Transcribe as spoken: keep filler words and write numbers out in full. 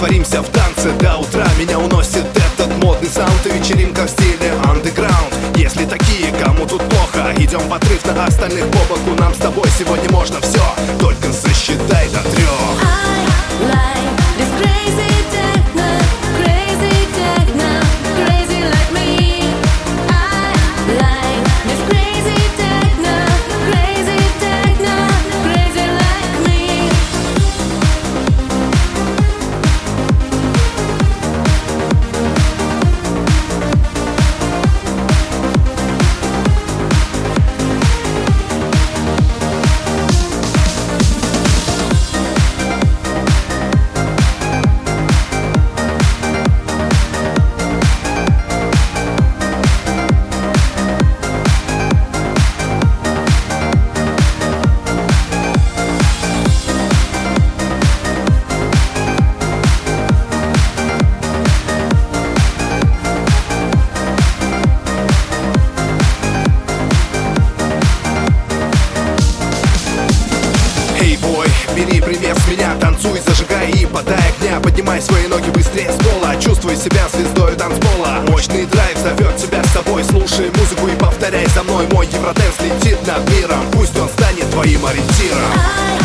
растворимся в танце до утра. Меня уносит этот модный саунд и вечеринка в стиле андеграунд. Если такие, кому тут плохо, идем в отрыв на остальных по боку. Нам с тобой сегодня можно все, только засчитай до трех. Бери привет с меня, танцуй, зажигай и подай огня. Поднимай свои ноги быстрее с пола, чувствуй себя звездой танцпола. Мощный драйв зовет тебя с собой, слушай музыку и повторяй за мной. Мой евроденс летит над миром, пусть он станет твоим ориентиром.